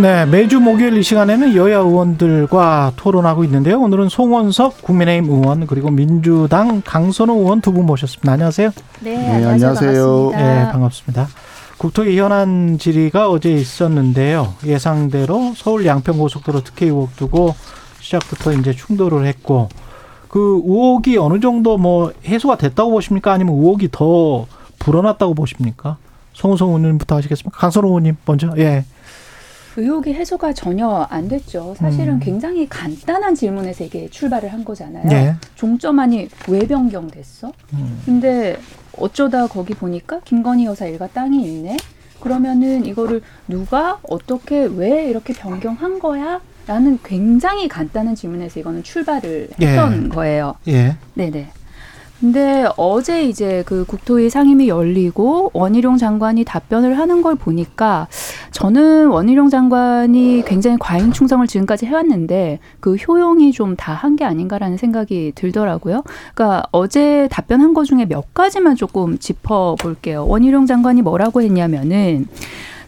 네, 매주 목요일 이 시간에는 여야 의원들과 토론하고 있는데요. 오늘은 송언석 국민의힘 의원 그리고 민주당 강선우 의원 두 분 모셨습니다. 안녕하세요. 네, 안녕하세요. 반갑습니다. 네, 반갑습니다. 국토의 현안 질의가 어제 있었는데요. 예상대로 서울 양평고속도로 특혜 의혹 두고 시작부터 이제 충돌을 했고, 그 의혹이 어느 정도 뭐 해소가 됐다고 보십니까? 아니면 의혹이 더 불어났다고 보십니까? 송은석 의원님부터 하시겠습니까? 강선우 의원님 먼저. 예. 의혹이 해소가 전혀 안 됐죠. 사실은 굉장히 간단한 질문에서 이게 출발을 한 거잖아요. 네. 종점안이 왜 변경됐어? 근데 어쩌다 거기 보니까 김건희 여사 일가 땅이 있네? 그러면은 이거를 누가 어떻게 왜 이렇게 변경한 거야? 라는 굉장히 간단한 질문에서 이거는 출발을 했던 거예요. 예. 네네. 근데 어제 이제 그 국토위 상임이 열리고 원희룡 장관이 답변을 하는 걸 보니까 저는 원희룡 장관이 굉장히 과잉 충성을 지금까지 해왔는데 그 효용이 좀 다 한 게 아닌가라는 생각이 들더라고요. 그러니까 어제 답변한 것 중에 몇 가지만 조금 짚어볼게요. 원희룡 장관이 뭐라고 했냐면은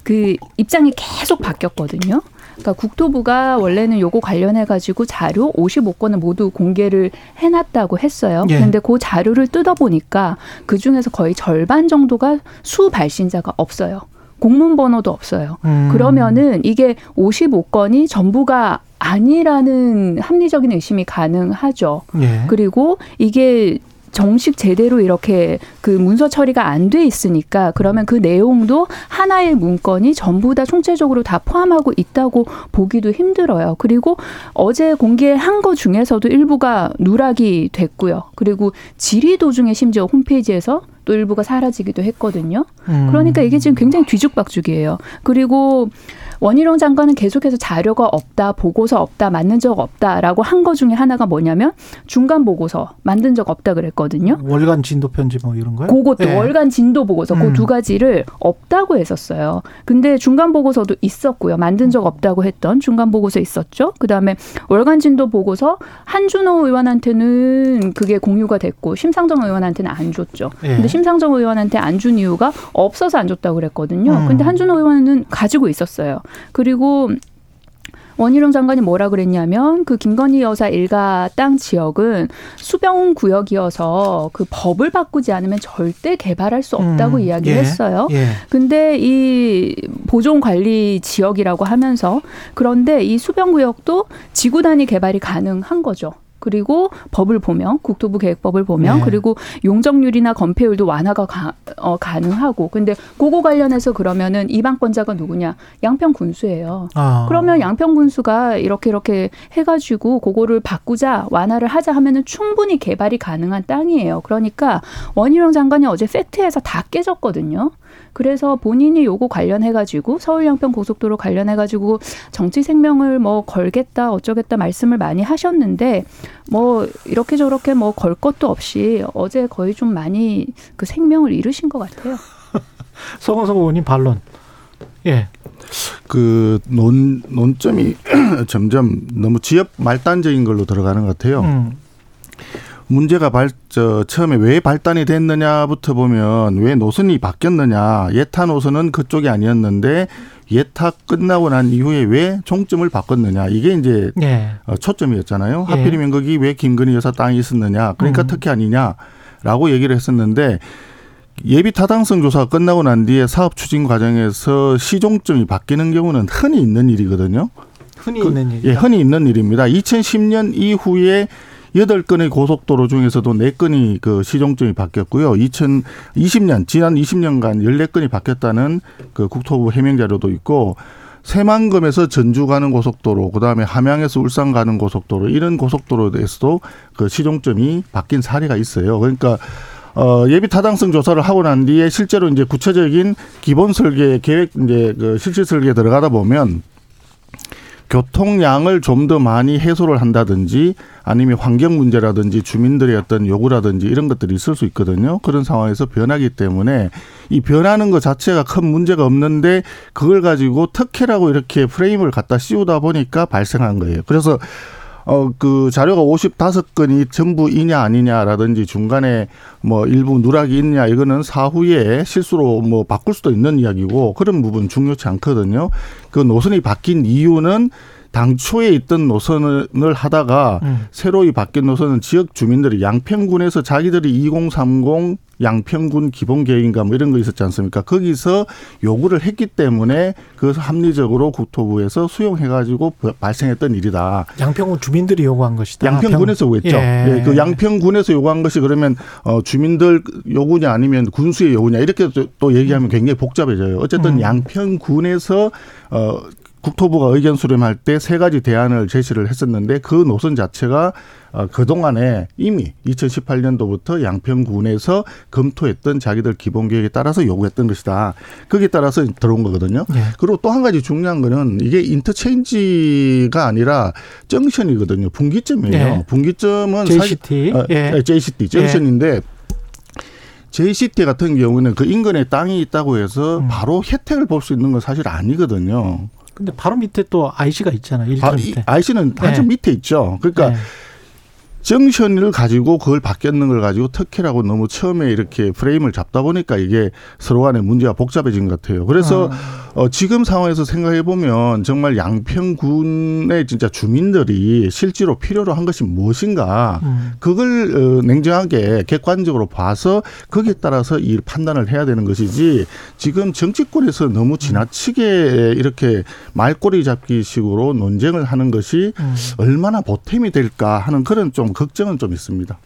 그 입장이 계속 바뀌었거든요. 그러니까 국토부가 원래는 요거 관련해가지고 자료 55건을 모두 공개를 해놨다고 했어요. 그런데 그 자료를 뜯어보니까 그중에서 거의 절반 정도가 수 발신자가 없어요. 공문 번호도 없어요. 그러면은 이게 55건이 전부가 아니라는 합리적인 의심이 가능하죠. 예. 그리고 이게 정식 제대로 이렇게 그 문서 처리가 안 돼 있으니까 그러면 그 내용도 하나의 문건이 전부 다 총체적으로 다 포함하고 있다고 보기도 힘들어요. 그리고 어제 공개한 것 중에서도 일부가 누락이 됐고요. 그리고 질의 도중에 심지어 홈페이지에서 또 일부가 사라지기도 했거든요. 그러니까 이게 지금 굉장히 뒤죽박죽이에요. 그리고 원희룡 장관은 계속해서 자료가 없다, 보고서 없다, 만든 적 없다라고 한 거 중에 하나가 뭐냐면 중간 보고서 만든 적 없다 그랬거든요. 월간 진도 편지 뭐 이런 거요? 그것도 월간 진도 보고서 그 두 가지를 없다고 했었어요. 근데 중간 보고서도 있었고요. 만든 적 없다고 했던 중간 보고서 있었죠. 그다음에 월간 진도 보고서 한준호 의원한테는 그게 공유가 됐고 심상정 의원한테는 안 줬죠. 근데 심상정 의원한테 안 준 이유가 없어서 안 줬다고 그랬거든요. 근데 한준호 의원은 가지고 있었어요. 그리고 원희룡 장관이 뭐라 그랬냐면 그 김건희 여사 일가 땅 지역은 수변 구역이어서 그 법을 바꾸지 않으면 절대 개발할 수 없다고 이야기를 했어요. 근데 이 보존 관리 지역이라고 하면서 그런데 이 수변 구역도 지구 단위 개발이 가능한 거죠. 그리고 법을 보면 국토부 계획법을 보면 그리고 용적률이나 건폐율도 완화가 가능하고 근데 그거 관련해서 그러면은 이방권자가 누구냐 양평군수예요. 그러면 양평군수가 이렇게 해가지고 그거를 바꾸자 완화를 하자 하면은 충분히 개발이 가능한 땅이에요. 그러니까 원희룡 장관이 어제 팩트에서 다 깨졌거든요. 그래서 본인이 요거 관련해가지고 서울 양평 고속도로 관련해가지고 정치 생명을 뭐 걸겠다 어쩌겠다 말씀을 많이 하셨는데 뭐 이렇게 저렇게 뭐 걸 것도 없이 어제 거의 좀 많이 그 생명을 잃으신 것 같아요. 송언석 의원님 반론. 예. 그 논점이 점점 너무 지역 말단적인 걸로 들어가는 것 같아요. 문제가 처음에 왜 발단이 됐느냐부터 보면 왜 노선이 바뀌었느냐. 예타 노선은 그쪽이 아니었는데 예타 끝나고 난 이후에 왜 종점을 바꿨느냐. 이게 이제 초점이었잖아요. 하필이면 거기 왜 김건희 여사 땅이 있었느냐. 그러니까 특혜 아니냐라고 얘기를 했었는데 예비 타당성 조사가 끝나고 난 뒤에 사업 추진 과정에서 시종점이 바뀌는 경우는 흔히 있는 일이거든요. 흔히 있는 일입니다. 2010년 이후에 8건의 고속도로 중에서도 4건이 그 시종점이 바뀌었고요. 2020년, 지난 20년간 14건이 바뀌었다는 그 국토부 해명 자료도 있고, 새만금에서 전주 가는 고속도로, 그 다음에 함양에서 울산 가는 고속도로, 이런 고속도로에서도 그 시종점이 바뀐 사례가 있어요. 그러니까, 예비 타당성 조사를 하고 난 뒤에 실제로 이제 구체적인 기본 설계, 계획, 이제 그 실질 설계에 들어가다 보면, 교통량을 좀 더 많이 해소를 한다든지 아니면 환경 문제라든지 주민들의 어떤 요구라든지 이런 것들이 있을 수 있거든요. 그런 상황에서 변하기 때문에 이 변하는 것 자체가 큰 문제가 없는데 그걸 가지고 특혜라고 이렇게 프레임을 갖다 씌우다 보니까 발생한 거예요. 그래서 그 자료가 55건이 전부이냐 아니냐라든지 중간에 뭐 일부 누락이 있냐 이거는 사후에 실수로 뭐 바꿀 수도 있는 이야기고 그런 부분 중요치 않거든요. 그 노선이 바뀐 이유는 당초에 있던 노선을 하다가 새로이 바뀐 노선은 지역 주민들이 양평군에서 자기들이 2030 양평군 기본계획인가 뭐 이런 거 있었지 않습니까? 거기서 요구를 했기 때문에 그것을 합리적으로 국토부에서 수용해가지고 발생했던 일이다. 양평군 주민들이 요구한 것이다. 양평군에서 요구했죠. 예. 예, 그 양평군에서 요구한 것이 그러면 주민들 요구냐 아니면 군수의 요구냐 이렇게 또 얘기하면 굉장히 복잡해져요. 어쨌든 양평군에서 국토부가 의견 수렴할 때 세 가지 대안을 제시를 했었는데 그 노선 자체가 그동안에 이미 2018년도부터 양평군에서 검토했던 자기들 기본계획에 따라서 요구했던 것이다. 거기에 따라서 들어온 거거든요. 네. 그리고 또 한 가지 중요한 거는 이게 인터체인지가 아니라 정션이거든요. 분기점이에요. 네. 분기점은 JCT. JCT 정션인데 JCT 같은 경우는 그 인근에 땅이 있다고 해서 바로 혜택을 볼 수 있는 건 사실 아니거든요. 근데 바로 밑에 또 IC가 있잖아요. 밑에. IC는 한참 밑에 있죠. 그러니까 정션을 가지고 그걸 바뀌었는 걸 가지고 특혜라고 너무 처음에 이렇게 프레임을 잡다 보니까 이게 서로 간에 문제가 복잡해진 것 같아요. 그래서 지금 상황에서 생각해 보면 정말 양평군의 진짜 주민들이 실제로 필요로 한 것이 무엇인가 그걸 냉정하게 객관적으로 봐서 거기에 따라서 이 판단을 해야 되는 것이지 지금 정치권에서 너무 지나치게 이렇게 말꼬리 잡기 식으로 논쟁을 하는 것이 얼마나 보탬이 될까 하는 그런 좀 걱정은 좀 있습니다.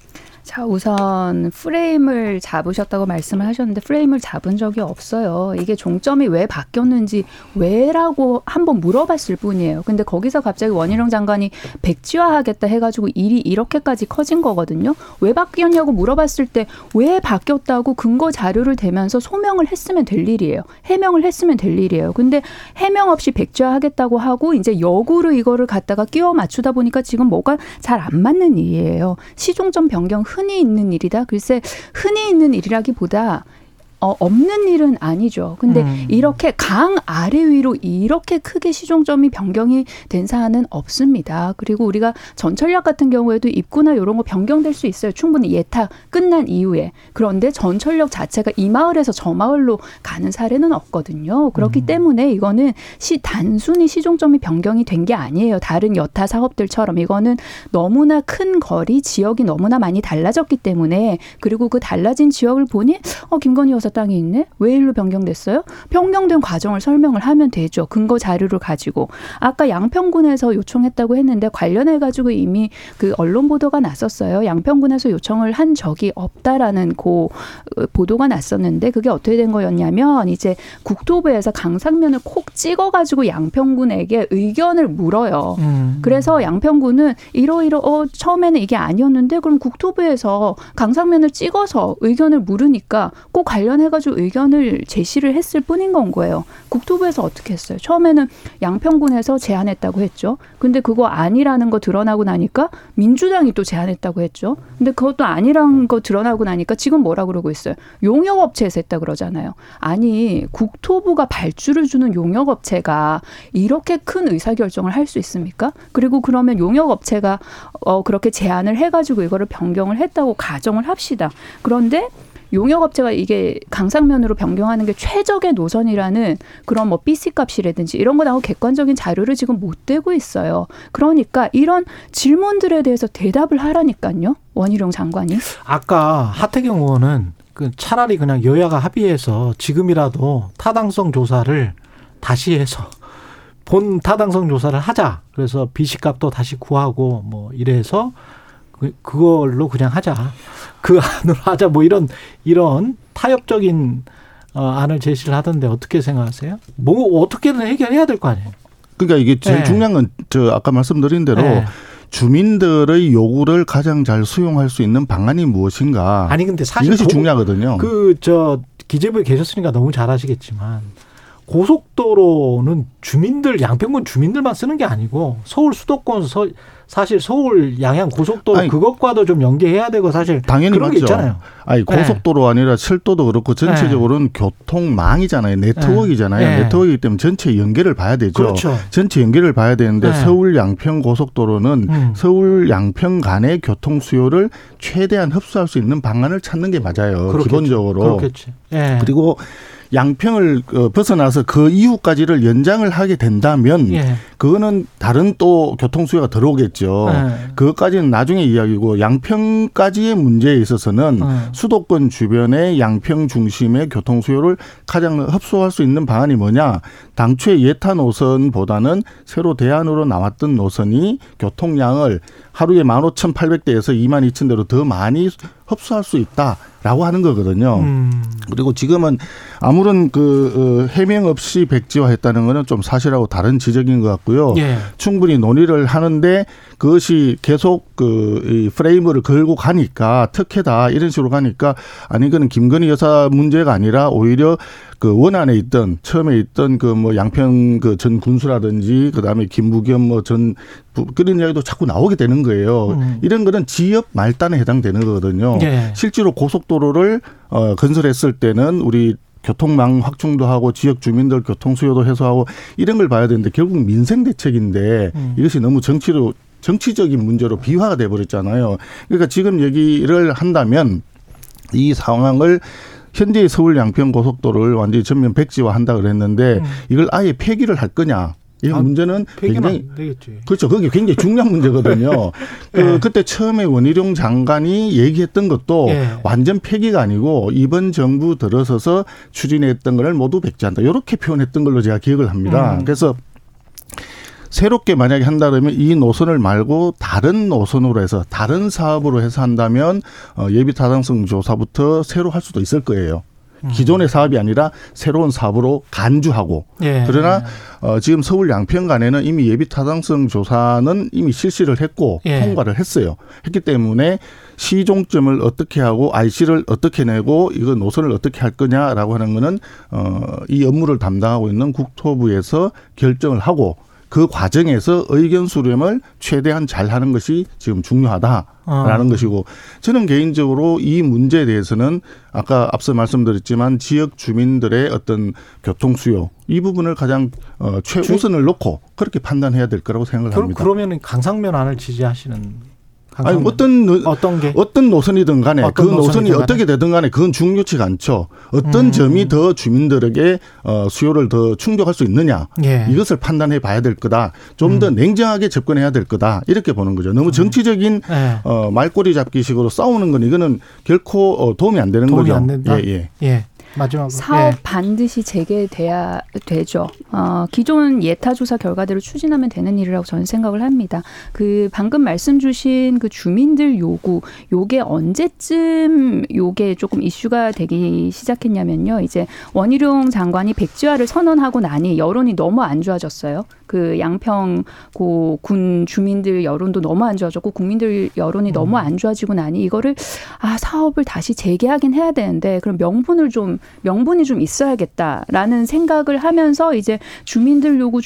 자, 우선 프레임을 잡으셨다고 말씀을 하셨는데 프레임을 잡은 적이 없어요. 이게 종점이 왜 바뀌었는지 왜라고 한번 물어봤을 뿐이에요. 근데 거기서 갑자기 원희룡 장관이 백지화하겠다 해가지고 일이 이렇게까지 커진 거거든요. 왜 바뀌었냐고 물어봤을 때 왜 바뀌었다고 근거 자료를 대면서 소명을 했으면 될 일이에요. 해명을 했으면 될 일이에요. 근데 해명 없이 백지화하겠다고 하고 이제 역으로 이거를 갖다가 끼워 맞추다 보니까 지금 뭐가 잘 안 맞는 일이에요. 시종점 변경 흔히 있는 일이다. 글쎄 흔히 있는 일이라기보다 없는 일은 아니죠. 근데 이렇게 강 아래 위로 이렇게 크게 시종점이 변경이 된 사안은 없습니다. 그리고 우리가 전철역 같은 경우에도 입구나 이런 거 변경될 수 있어요. 충분히 예타 끝난 이후에. 그런데 전철역 자체가 이 마을에서 저 마을로 가는 사례는 없거든요. 그렇기 때문에 이거는 단순히 시종점이 변경이 된 게 아니에요. 다른 여타 사업들처럼 이거는 너무나 큰 거리, 지역이 너무나 많이 달라졌기 때문에 그리고 그 달라진 지역을 보니 김건희 여사 땅이 있네? 왜 일로 변경됐어요? 변경된 과정을 설명을 하면 되죠. 근거 자료를 가지고. 아까 양평군에서 요청했다고 했는데 관련해가지고 이미 그 언론 보도가 났었어요. 양평군에서 요청을 한 적이 없다라는 그 보도가 났었는데 그게 어떻게 된 거였냐면 이제 국토부에서 강상면을 콕 찍어가지고 양평군에게 의견을 물어요. 그래서 양평군은 처음에는 이게 아니었는데 그럼 국토부에서 강상면을 찍어서 의견을 물으니까 꼭 관련해가지고 의견을 제시를 했을 뿐인 건 거예요. 국토부에서 어떻게 했어요? 처음에는 양평군에서 제안했다고 했죠. 근데 그거 아니라는 거 드러나고 나니까 민주당이 또 제안했다고 했죠. 근데 그것도 아니라는 거 드러나고 나니까 지금 뭐라 그러고 있어요? 용역업체에서 했다 그러잖아요. 아니 국토부가 발주를 주는 용역업체가 이렇게 큰 의사결정을 할 수 있습니까? 그리고 그러면 용역업체가 그렇게 제안을 해가지고 이거를 변경을 했다고 가정을 합시다. 그런데 용역업체가 이게 강상면으로 변경하는 게 최적의 노선이라는 그런 뭐 BC값이라든지 이런 거 나오고 객관적인 자료를 지금 못 대고 있어요. 그러니까 이런 질문들에 대해서 대답을 하라니까요. 원희룡 장관이. 아까 하태경 의원은 차라리 그냥 여야가 합의해서 지금이라도 타당성 조사를 다시 해서 본 타당성 조사를 하자. 그래서 BC값도 다시 구하고 뭐 이래서 그걸로 그냥 하자. 그 안으로 하자. 뭐 이런 타협적인 안을 제시를 하던데 어떻게 생각하세요? 뭐 어떻게든 해결해야 될 거 아니에요. 그러니까 이게 제일 중요한 건 아까 말씀드린 대로 주민들의 요구를 가장 잘 수용할 수 있는 방안이 무엇인가. 아니 근데 사실 이것이 중요하거든요. 기재부에 계셨으니까 너무 잘 아시겠지만 고속도로는 주민들, 양평군 주민들만 쓰는 게 아니고 서울 수도권 사실 서울 양양 고속도로 아니, 그것과도 좀 연계해야 되고 사실 당연히 그런 맞죠. 게 있잖아요. 아니 고속도로 네. 아니라 철도도 그렇고 전체적으로는 네. 교통망이잖아요. 네트워크이잖아요. 네. 네트워크이기 때문에 전체 연계를 봐야 되죠. 그렇죠. 전체 연계를 봐야 되는데 네. 서울 양평 고속도로는 서울 양평 간의 교통 수요를 최대한 흡수할 수 있는 방안을 찾는 게 맞아요. 그렇겠지. 기본적으로. 그렇겠지. 네. 그리고 양평을 벗어나서 그 이후까지를 연장을 하게 된다면 예. 그거는 다른 또 교통수요가 들어오겠죠. 예. 그것까지는 나중에 이야기고 양평까지의 문제에 있어서는 수도권 주변의 양평 중심의 교통수요를 가장 흡수할 수 있는 방안이 뭐냐. 당초에 예타 노선보다는 새로 대안으로 나왔던 노선이 교통량을 하루에 15,800대에서 22,000대로 더 많이 흡수할 수 있다라고 하는 거거든요. 그리고 지금은 아무런 그 해명 없이 백지화했다는 거는 좀 사실하고 다른 지적인 것 같고요. 예. 충분히 논의를 하는데 그것이 계속 그 프레임을 걸고 가니까 특혜다 이런 식으로 가니까 아니 그건 김건희 여사 문제가 아니라 오히려 그 원안에 있던 처음에 있던 그 뭐 양평 그 전 군수라든지 그다음에 김부겸 뭐 전 그런 이야기도 자꾸 나오게 되는 거예요. 이런 거는 지역 말단에 해당되는 거거든요. 예. 실제로 고속도로를 건설했을 때는 우리 교통망 확충도 하고 지역 주민들 교통 수요도 해소하고 이런 걸 봐야 되는데 결국 민생 대책인데 이것이 너무 정치적인 문제로 비화가 돼버렸잖아요. 그러니까 지금 얘기를 한다면 이 상황을 현재의 서울 양평 고속도로를 완전히 전면 백지화한다 그랬는데 이걸 아예 폐기를 할 거냐? 이 문제는 굉장히 되겠지. 그렇죠. 그게 굉장히 중요한 문제거든요. 예. 그때 처음에 원희룡 장관이 얘기했던 것도 예. 완전 폐기가 아니고 이번 정부 들어서서 추진했던 걸 모두 백지한다. 이렇게 표현했던 걸로 제가 기억을 합니다. 그래서 새롭게 만약에 한다면 이 노선을 말고 다른 노선으로 해서 다른 사업으로 해서 한다면 예비타당성 조사부터 새로 할 수도 있을 거예요. 기존의 사업이 아니라 새로운 사업으로 간주하고 예. 그러나 지금 서울 양평 간에는 이미 예비타당성 조사는 이미 실시를 했고 예. 통과를 했어요. 했기 때문에 시종점을 어떻게 하고 IC를 어떻게 내고 이거 노선을 어떻게 할 거냐라고 하는 거는 이 업무를 담당하고 있는 국토부에서 결정을 하고 그 과정에서 의견 수렴을 최대한 잘하는 것이 지금 중요하다라는 것이고 저는 개인적으로 이 문제에 대해서는 아까 앞서 말씀드렸지만 지역 주민들의 어떤 교통 수요 이 부분을 가장 최우선을 놓고 그렇게 판단해야 될 거라고 생각을 합니다. 그러면 강상면 안을 지지하시는. 아니 어떤 노선이든 간에 어떤 그 노선이 어떻게 되든 간에 그건 중요치가 않죠. 어떤 점이 더 주민들에게 수요를 더 충족할 수 있느냐 예. 이것을 판단해 봐야 될 거다. 좀 더 냉정하게 접근해야 될 거다. 이렇게 보는 거죠. 너무 정치적인 예. 말꼬리 잡기식으로 싸우는 건 이거는 결코 도움이 안 되는 거죠. 도움이 안 된다. 예, 예. 예. 마지막으로. 사업 예. 반드시 재개돼야 되죠. 기존 예타조사 결과대로 추진하면 되는 일이라고 저는 생각을 합니다. 그 방금 말씀 주신 그 주민들 요구, 요게 언제쯤 요게 조금 이슈가 되기 시작했냐면요. 이제 원희룡 장관이 백지화를 선언하고 나니 여론이 너무 안 좋아졌어요. 그 양평 군 주민들 여론도 너무 안 좋아졌고 국민들 여론이 너무 안 좋아지고 나니 이거를 사업을 다시 재개하긴 해야 되는데 그럼 명분이 좀 있어야겠다라는 생각을 하면서 이제 주민들 요구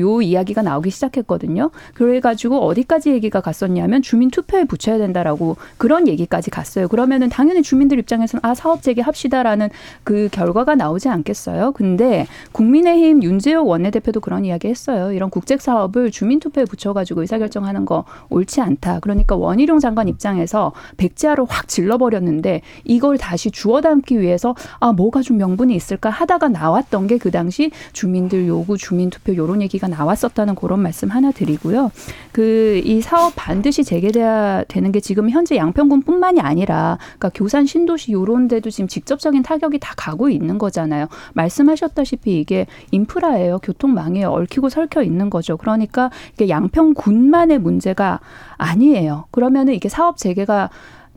요 이야기가 나오기 시작했거든요. 그래가지고 어디까지 얘기가 갔었냐면 주민 투표에 붙여야 된다라고 그런 얘기까지 갔어요. 그러면은 당연히 주민들 입장에서는 사업 재개합시다라는 그 결과가 나오지 않겠어요. 근데 국민의힘 윤재호 원내대표도 그런 이야기 했어요. 이런 국책 사업을 주민 투표에 붙여가지고 의사결정하는 거 옳지 않다. 그러니까 원희룡 장관 입장에서 백지화를 확 질러버렸는데 이걸 다시 주워담기 위해서 뭐가 좀 명분이 있을까 하다가 나왔던 게 그 당시 주민들 요구, 주민투표 이런 얘기가 나왔었다는 그런 말씀 하나 드리고요. 이 사업 반드시 재개돼야 되는 게 지금 현재 양평군뿐만이 아니라 그러니까 교산, 신도시 이런 데도 지금 직접적인 타격이 다 가고 있는 거잖아요. 말씀하셨다시피 이게 인프라예요. 교통망에 얽히고 설켜 있는 거죠. 그러니까 이게 양평군만의 문제가 아니에요. 그러면은 이게 사업 재개가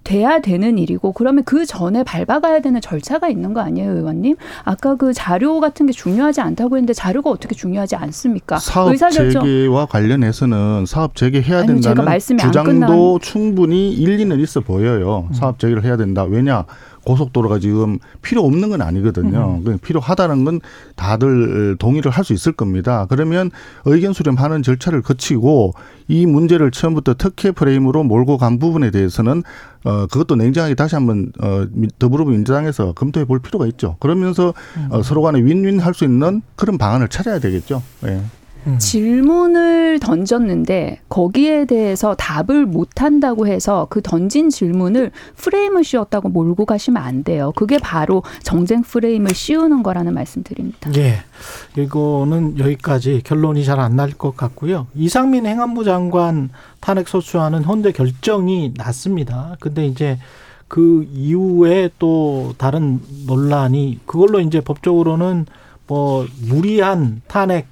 돼야 되는 일이고 그러면 그 전에 밟아가야 되는 절차가 있는 거 아니에요, 의원님? 아까 그 자료 같은 게 중요하지 않다고 했는데 자료가 어떻게 중요하지 않습니까? 사업 재개와 관련해서는 사업 재개해야 된다는 주장도 충분히 일리는 있어 보여요. 사업 재개를 해야 된다. 왜냐? 고속도로가 지금 필요 없는 건 아니거든요. 필요하다는 건 다들 동의를 할 수 있을 겁니다. 그러면 의견 수렴하는 절차를 거치고 이 문제를 처음부터 특혜 프레임으로 몰고 간 부분에 대해서는 그것도 냉정하게 다시 한번 더불어민주당에서 검토해 볼 필요가 있죠. 그러면서 서로 간에 윈윈할 수 있는 그런 방안을 찾아야 되겠죠. 네. 질문을 던졌는데 거기에 대해서 답을 못한다고 해서 그 던진 질문을 프레임을 씌웠다고 몰고 가시면 안 돼요. 그게 바로 정쟁 프레임을 씌우는 거라는 말씀드립니다. 예, 이거는 여기까지 결론이 잘 안 날 것 같고요. 이상민 행안부 장관 탄핵소추하는 헌재 결정이 났습니다. 근데 이제 그 이후에 또 다른 논란이 그걸로 이제 법적으로는 뭐 무리한 탄핵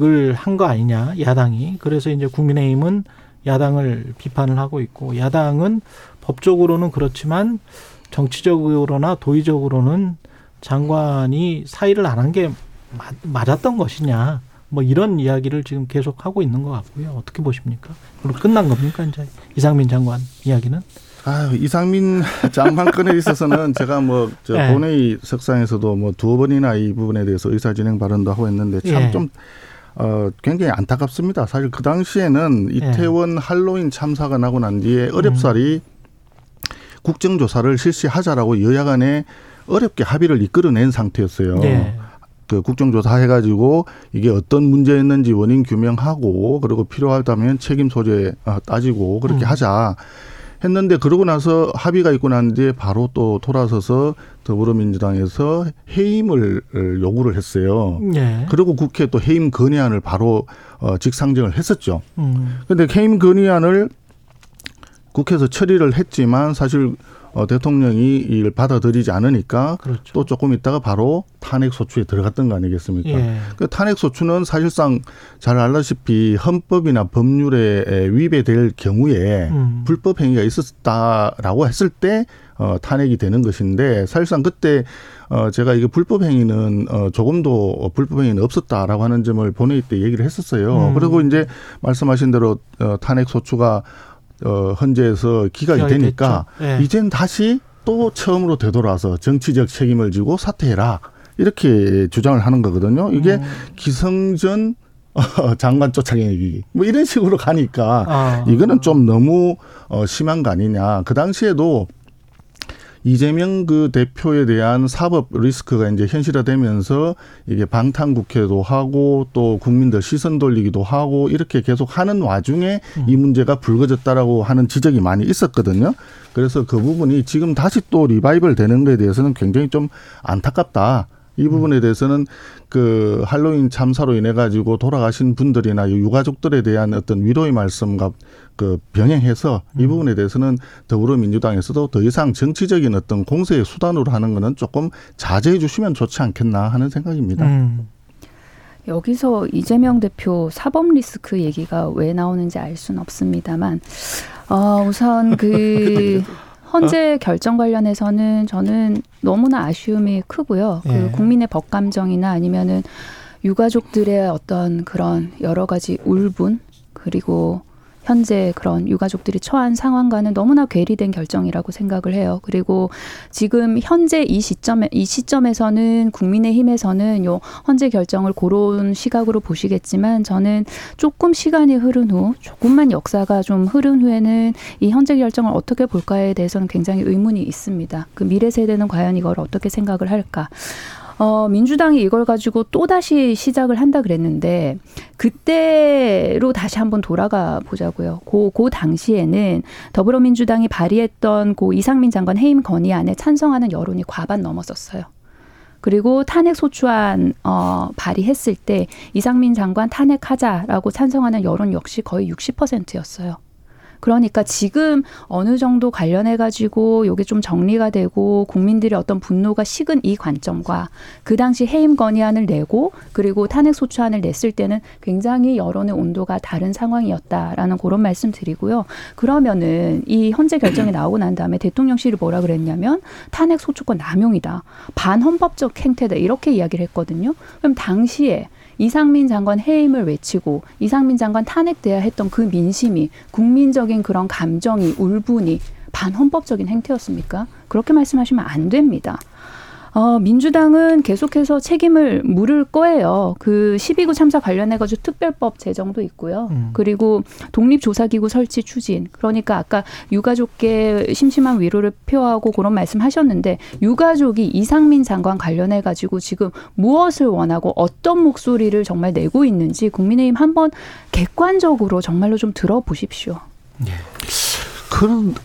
을 한 거 아니냐 야당이. 그래서 이제 국민의힘은 야당을 비판을 하고 있고, 야당은 법적으로는 그렇지만 정치적으로나 도의적으로는 장관이 사의를 안 한 게 맞았던 것이냐, 뭐 이런 이야기를 지금 계속 하고 있는 것 같고요. 어떻게 보십니까? 그럼 끝난 겁니까 이제 이상민 장관 이야기는? 이상민 장관권에 있어서는 제가 뭐 본회의 석상에서도 뭐 두어 번이나 이 부분에 대해서 의사진행 발언도 하고 했는데 참 좀 굉장히 안타깝습니다. 사실 그 당시에는 이태원 할로윈 참사가 나고 난 뒤에 어렵사리 국정조사를 실시하자라고 여야 간에 어렵게 합의를 이끌어낸 상태였어요. 그 국정조사 해가지고 이게 어떤 문제였는지 원인 규명하고, 그리고 필요하다면 책임 소재 따지고 그렇게 하자 했는데, 그러고 나서 합의가 있고 난 뒤에 바로 또 돌아서서 더불어민주당에서 해임을 요구를 했어요. 그리고 국회에 또 해임 건의안을 바로 직상정을 했었죠. 그런데 해임 건의안을 국회에서 처리를 했지만 사실 대통령이 이를 받아들이지 않으니까 그렇죠. 또 조금 있다가 바로 탄핵소추에 들어갔던 거 아니겠습니까? 그 탄핵소추는 사실상 잘 알다시피 헌법이나 법률에 위배될 경우에 불법 행위가 있었다라고 했을 때 탄핵이 되는 것인데, 사실상 그때 제가 이게 불법 행위는 조금도 불법 행위는 없었다라고 하는 점을 본회의 때 얘기를 했었어요. 그리고 이제 말씀하신 대로 탄핵소추가 헌재에서 기각이 되니까 이젠 다시 또 처음으로 되돌아서 정치적 책임을 지고 사퇴해라, 이렇게 주장을 하는 거거든요. 이게 기성전 장관 쫓아내기 뭐 이런 식으로 가니까 이거는 좀 너무 심한 거 아니냐. 그 당시에도 이재명 그 대표에 대한 사법 리스크가 이제 현실화되면서 이게 방탄국회도 하고 또 국민들 시선 돌리기도 하고 이렇게 계속 하는 와중에 이 문제가 불거졌다라고 하는 지적이 많이 있었거든요. 그래서 그 부분이 지금 다시 또 리바이벌 되는 거에 대해서는 굉장히 좀 안타깝다. 이 부분에 대해서는 그 할로윈 참사로 인해 가지고 돌아가신 분들이나 유가족들에 대한 어떤 위로의 말씀과 그 병행해서 이 부분에 대해서는 더불어민주당에서도 더 이상 정치적인 어떤 공세의 수단으로 하는 거는 조금 자제해 주시면 좋지 않겠나 하는 생각입니다. 여기서 이재명 대표 사법 리스크 얘기가 왜 나오는지 알 수는 없습니다만 우선 그 헌재 결정 관련해서는 저는 너무나 아쉬움이 크고요. 그 국민의 법감정이나 아니면은 유가족들의 어떤 그런 여러 가지 울분, 그리고 현재 그런 유가족들이 처한 상황과는 너무나 괴리된 결정이라고 생각을 해요. 그리고 지금 현재 이 시점에서는 국민의힘에서는 요 헌재 결정을 그런 시각으로 보시겠지만, 저는 조금 시간이 흐른 후, 조금만 역사가 좀 흐른 후에는 이 헌재 결정을 어떻게 볼까에 대해서는 굉장히 의문이 있습니다. 그 미래 세대는 과연 이걸 어떻게 생각을 할까? 민주당이 이걸 가지고 또다시 시작을 한다 그랬는데 그때로 다시 한번 돌아가 보자고요. 그 당시에는 더불어민주당이 발의했던 그 이상민 장관 해임 건의안에 찬성하는 여론이 과반 넘었었어요. 그리고 탄핵소추안 발의했을 때 이상민 장관 탄핵하자라고 찬성하는 여론 역시 거의 60%였어요. 그러니까 지금 어느 정도 관련해가지고 이게 좀 정리가 되고 국민들의 어떤 분노가 식은 이 관점과 그 당시 해임 건의안을 내고 그리고 탄핵소추안을 냈을 때는 굉장히 여론의 온도가 다른 상황이었다라는 그런 말씀 드리고요. 그러면은 이 헌재 결정이 나오고 난 다음에 대통령실이 뭐라 그랬냐면 탄핵소추권 남용이다, 반헌법적 행태다, 이렇게 이야기를 했거든요. 그럼 당시에 이상민 장관 해임을 외치고 이상민 장관 탄핵돼야 했던 그 민심이, 국민적인 그런 감정이, 울분이 반헌법적인 행태였습니까? 그렇게 말씀하시면 안 됩니다. 민주당은 계속해서 책임을 물을 거예요. 그 12구 참사 관련해가지고 특별법 제정도 있고요. 그리고 독립조사기구 설치 추진. 그러니까 아까 유가족께 심심한 위로를 표하고 그런 말씀하셨는데 유가족이 이상민 장관 관련해가지고 지금 무엇을 원하고 어떤 목소리를 정말 내고 있는지 국민의힘 한번 객관적으로 정말로 좀 들어보십시오. 네.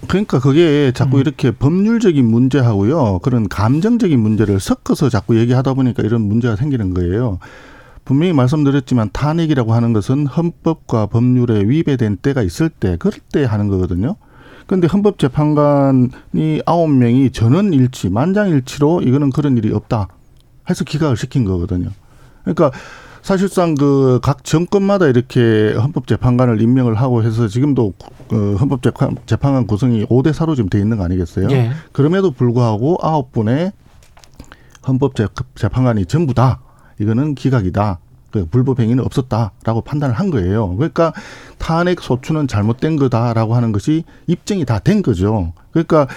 그러니까 그게 자꾸 이렇게 법률적인 문제하고요. 그런 감정적인 문제를 섞어서 자꾸 얘기하다 보니까 이런 문제가 생기는 거예요. 분명히 말씀드렸지만 탄핵이라고 하는 것은 헌법과 법률에 위배된 때가 있을 때 그럴 때 하는 거거든요. 그런데 헌법재판관이 9명이 전원일치 만장일치로 이거는 그런 일이 없다 해서 기각을 시킨 거거든요. 그러니까 사실상 그 각 정권마다 이렇게 헌법재판관을 임명을 하고 해서 지금도 헌법재판관 구성이 5대4로 지금 돼 있는 거 아니겠어요? 예. 그럼에도 불구하고 9분의 헌법재판관이 전부 다 이거는 기각이다. 그 불법행위는 없었다라고 판단을 한 거예요. 그러니까 탄핵 소추는 잘못된 거다라고 하는 것이 입증이 다 된 거죠. 그러니까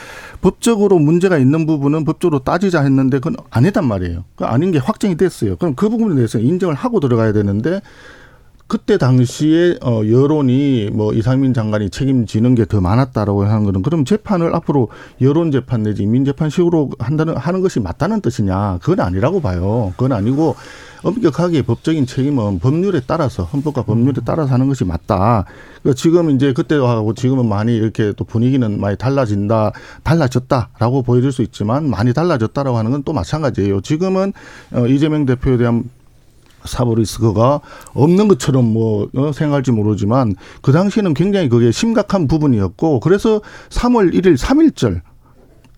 법적으로 문제가 있는 부분은 법적으로 따지자 했는데 그건 아니단 말이에요. 그건 아닌 게 확정이 됐어요. 그럼 그 부분에 대해서 인정을 하고 들어가야 되는데 그때 당시에 여론이 뭐 이상민 장관이 책임지는 게 더 많았다라고 하는 거는 그럼 재판을 앞으로 여론 재판 내지 인민 재판식으로 하는 것이 맞다는 뜻이냐? 그건 아니라고 봐요. 그건 아니고 엄격하게 법적인 책임은 법률에 따라서 헌법과 법률에 따라서 하는 것이 맞다. 그러니까 지금 이제 그때하고 지금은 많이 이렇게 또 분위기는 많이 달라졌다라고 보여줄 수 있지만 많이 달라졌다라고 하는 건 또 마찬가지예요. 지금은 이재명 대표에 대한 사보리스크가 없는 것처럼 뭐 생각할지 모르지만 그 당시에는 굉장히 그게 심각한 부분이었고 그래서 3월 1일 3.1절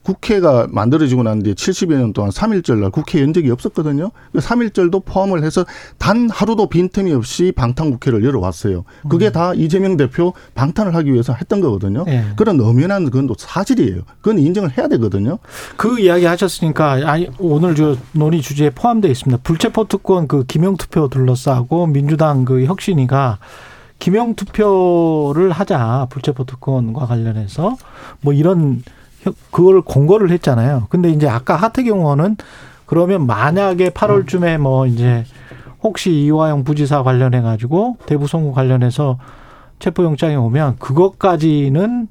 국회가 만들어지고 난 뒤에 70여 년 동안 3.1절 날 국회 연적이 없었거든요. 3.1절도 포함을 해서 단 하루도 빈틈이 없이 방탄국회를 열어왔어요. 그게 다 이재명 대표 방탄을 하기 위해서 했던 거거든요. 네. 그런 엄연한 그건 또 사실이에요. 그건 인정을 해야 되거든요. 그 이야기 하셨으니까 오늘 논의 주제에 포함되어 있습니다. 불체포특권 그 기명투표 둘러싸고 민주당 그 혁신위가 기명투표를 하자 불체포특권과 관련해서 뭐 이런 그걸 공고를 했잖아요. 근데 이제 아까 하태경 의원은 그러면 만약에 8월쯤에 뭐 이제 혹시 이화영 부지사 관련해 가지고 대부 송구 관련해서 체포영장이 오면 그것까지는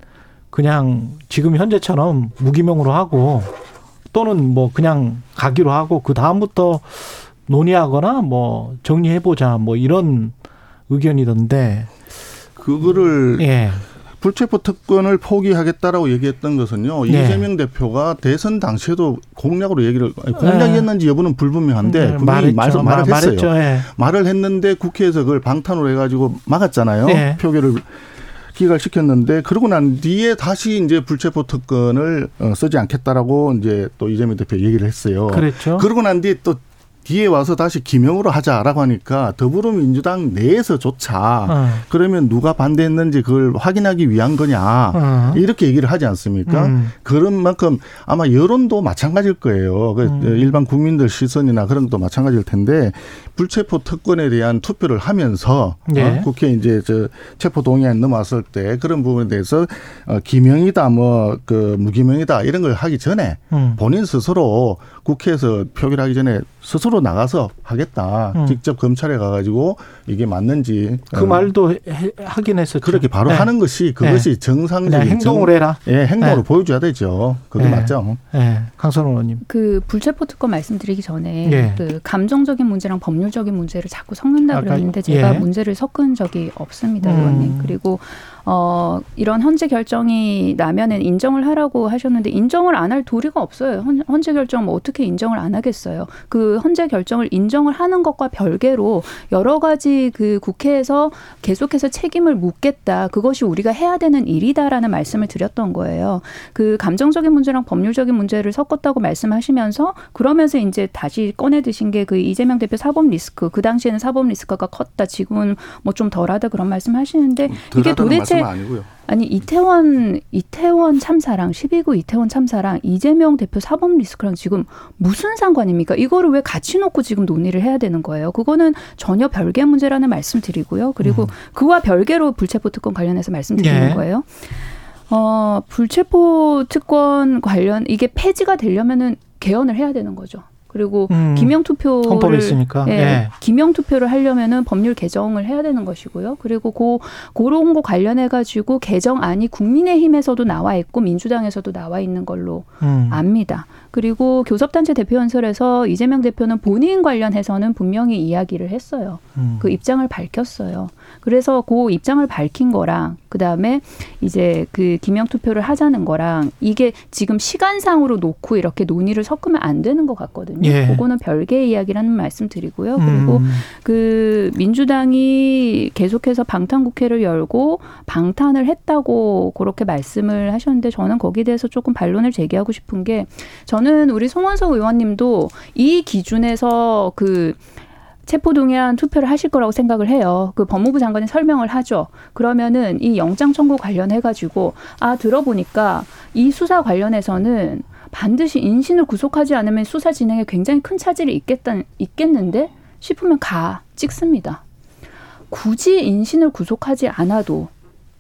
그냥 지금 현재처럼 무기명으로 하고 또는 뭐 그냥 가기로 하고 그 다음부터 논의하거나 뭐 정리해 보자 뭐 이런 의견이던데 그거를 예. 불체포 특권을 포기하겠다라고 얘기했던 것은요. 네. 이재명 대표가 대선 당시에도 공약으로 얘기를 공약이었는지 여부는 불분명한데 분명히 말을 했어요. 네. 말을 했는데 국회에서 그걸 방탄으로 해가지고 막았잖아요. 네. 표결을 기각시켰는데 그러고 난 뒤에 다시 이제 불체포 특권을 쓰지 않겠다라고 이제 또 이재명 대표 얘기를 했어요. 그렇죠. 그러고 난 뒤에 또 뒤에 와서 다시 기명으로 하자라고 하니까 더불어민주당 내에서조차 그러면 누가 반대했는지 그걸 확인하기 위한 거냐 이렇게 얘기를 하지 않습니까? 그런 만큼 아마 여론도 마찬가지일 거예요. 일반 국민들 시선이나 그런 것도 마찬가지일 텐데 불체포 특권에 대한 투표를 하면서 네. 국회 이제 체포 동의안 넘어왔을 때 그런 부분에 대해서 기명이다, 뭐 그 무기명이다 이런 걸 하기 전에 본인 스스로 국회에서 표결하기 전에 스스로 나가서 하겠다. 직접 검찰에 가가지고 이게 맞는지 그 말도 하긴 했었죠. 그렇게 바로 네. 하는 것이 그것이 네. 정상적인 행동을 해라. 예, 행동으로 네. 보여줘야 되죠. 그게 네. 맞죠. 네. 강선우 의원님. 그 불체포 특권 말씀드리기 전에 네. 그 감정적인 문제랑 법률적인 문제를 자꾸 섞는다 그랬는데 제가 예. 문제를 섞은 적이 없습니다, 의원님. 그리고 이런 헌재 결정이 나면은 인정을 하라고 하셨는데 인정을 안 할 도리가 없어요. 헌재 결정 뭐 어떻게 인정을 안 하겠어요. 그 헌재 결정을 인정을 하는 것과 별개로 여러 가지 그 국회에서 계속해서 책임을 묻겠다. 그것이 우리가 해야 되는 일이다라는 말씀을 드렸던 거예요. 그 감정적인 문제랑 법률적인 문제를 섞었다고 말씀하시면서 그러면서 이제 다시 꺼내 드신 게 그 이재명 대표 사법 리스크. 그 당시에는 사법 리스크가 컸다. 지금은 뭐 좀 덜하다 그런 말씀하시는데 이게 도대체 아니고요. 아니 이태원 참사랑 12구 이태원 참사랑 이재명 대표 사법 리스크랑 지금 무슨 상관입니까? 이거를 왜 같이 놓고 지금 논의를 해야 되는 거예요? 그거는 전혀 별개의 문제라는 말씀드리고요. 그리고 그와 별개로 불체포 특권 관련해서 말씀드리는 예. 거예요. 불체포 특권 관련 이게 폐지가 되려면은 개헌을 해야 되는 거죠. 그리고 기명투표를 헌법에 있으니까. 예, 예. 기명투표를 하려면은 법률 개정을 해야 되는 것이고요. 그리고 그런 거 관련해가지고 개정안이 국민의힘에서도 나와 있고 민주당에서도 나와 있는 걸로 압니다. 그리고 교섭단체 대표연설에서 이재명 대표는 본인 관련해서는 분명히 이야기를 했어요. 그 입장을 밝혔어요. 그래서 그 입장을 밝힌 거랑 그다음에 이제 그 기명투표를 하자는 거랑 이게 지금 시간상으로 놓고 이렇게 논의를 섞으면 안 되는 것 같거든요. 예. 그거는 별개의 이야기라는 말씀 드리고요. 그리고 그 민주당이 계속해서 방탄국회를 열고 방탄을 했다고 그렇게 말씀을 하셨는데 저는 거기에 대해서 조금 반론을 제기하고 싶은 게 저는 우리 송언석 의원님도 이 기준에서 그 체포동의안 투표를 하실 거라고 생각을 해요. 그 법무부 장관이 설명을 하죠. 그러면은 이 영장 청구 관련해가지고 들어보니까 이 수사 관련해서는 반드시 인신을 구속하지 않으면 수사 진행에 굉장히 큰 차질이 있겠는데 싶으면 찍습니다. 굳이 인신을 구속하지 않아도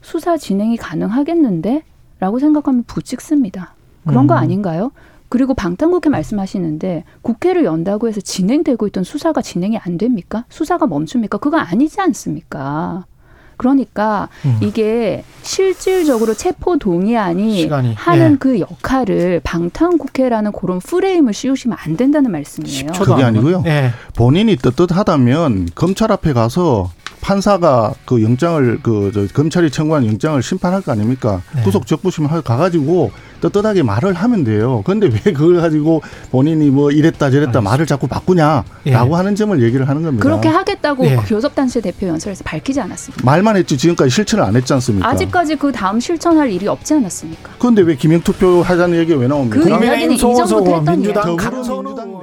수사 진행이 가능하겠는데? 라고 생각하면 찍습니다. 그런 거 아닌가요? 그리고 방탄국회 말씀하시는데 국회를 연다고 해서 진행되고 있던 수사가 진행이 안 됩니까? 수사가 멈춥니까? 그거 아니지 않습니까? 그러니까 이게 실질적으로 체포동의안이 하는 그 역할을 방탄국회라는 그런 프레임을 씌우시면 안 된다는 말씀이에요. 그게 아니고요. 네. 본인이 떳떳하다면 검찰 앞에 가서 판사가 그 영장을 검찰이 청구한 영장을 심판할 거 아닙니까? 네. 구속적부심 가가지고 떳떳하게 말을 하면 돼요. 그런데 왜 그걸 가지고 본인이 뭐 이랬다 저랬다 말을 자꾸 바꾸냐라고 하는 점을 얘기를 하는 겁니다. 그렇게 하겠다고 교섭단체 대표 연설에서 밝히지 않았습니까? 말만 했지 지금까지 실천을 안 했지 않습니까? 아직까지 그 다음 실천할 일이 없지 않았습니까? 그런데 왜 기명투표 하자는 얘기가 왜 나옵니까? 그 이야기는 이전부터 했던 이야기예요.